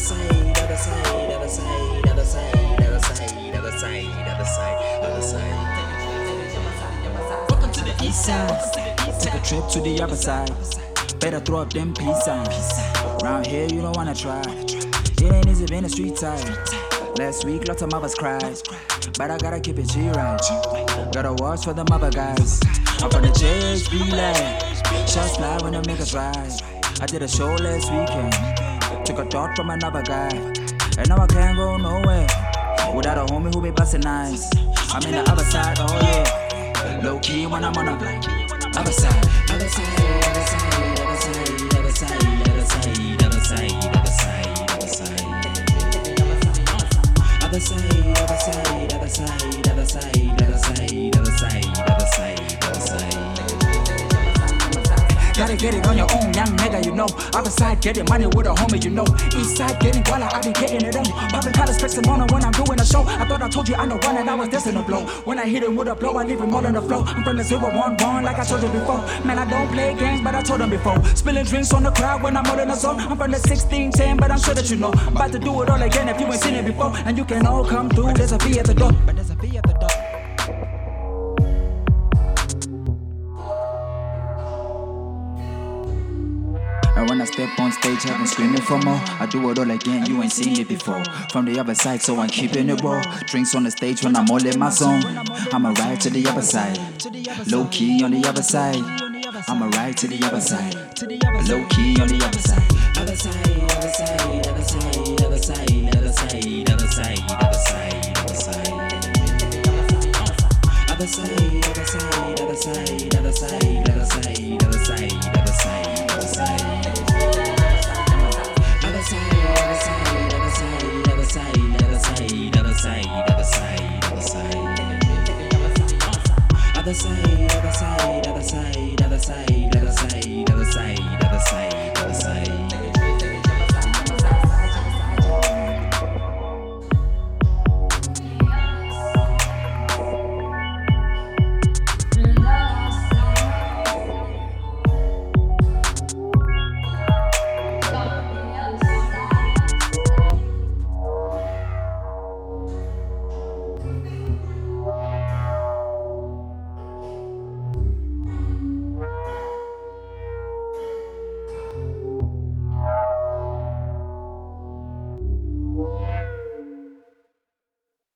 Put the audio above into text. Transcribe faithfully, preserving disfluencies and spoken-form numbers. side, other side, other side, other side, other side, other side, other side, other side. Welcome to the east side. Take a trip to the other side. Better throw up them peace signs. Round here you don't wanna try. It ain't easy being a street type. Last week lots of mothers cried, but I gotta keep it G right. Gotta watch for the mother guys. I'm from the J H B land. Shots fly when the niggas rise. I did a show last weekend. Took a thought from another guy, and now I can't go nowhere without a homie who be bustin' eyes. I'm in the other side, oh yeah. Low key when I'm on a other side, other side, other side, other side, other side, other side, other side, other side, other side. Other side, other side, other side, other side, other side, other side, other side, other side. Gotta get it on your own, young nigga, you know. Other side, getting money with a homie, you know. East side, getting guala, I be getting it on. Popping colors, flexing on when I'm doing a show. I thought I told you I know one and I was dancing a blow. When I hit him with a blow, I leave him all on the floor. I'm from the zero one one, like I told you before. Man, I don't play games, but I told him before. Spilling drinks on the crowd when I'm out in the zone. I'm from the sixteen ten, but I'm sure that you know. I'm about to do it all again if you ain't seen it before. And you can all come through, there's a fee at the door. But there's a fee at the door. And when I step on stage, I've been screaming for more. I do it all again, you ain't seen it before. From the other side, so I'm keeping it raw. Drinks on the stage when I'm all in my zone. I'ma ride to the other side. Low key on the other side. I'ma ride to the other side. Low key on the other side. Other side.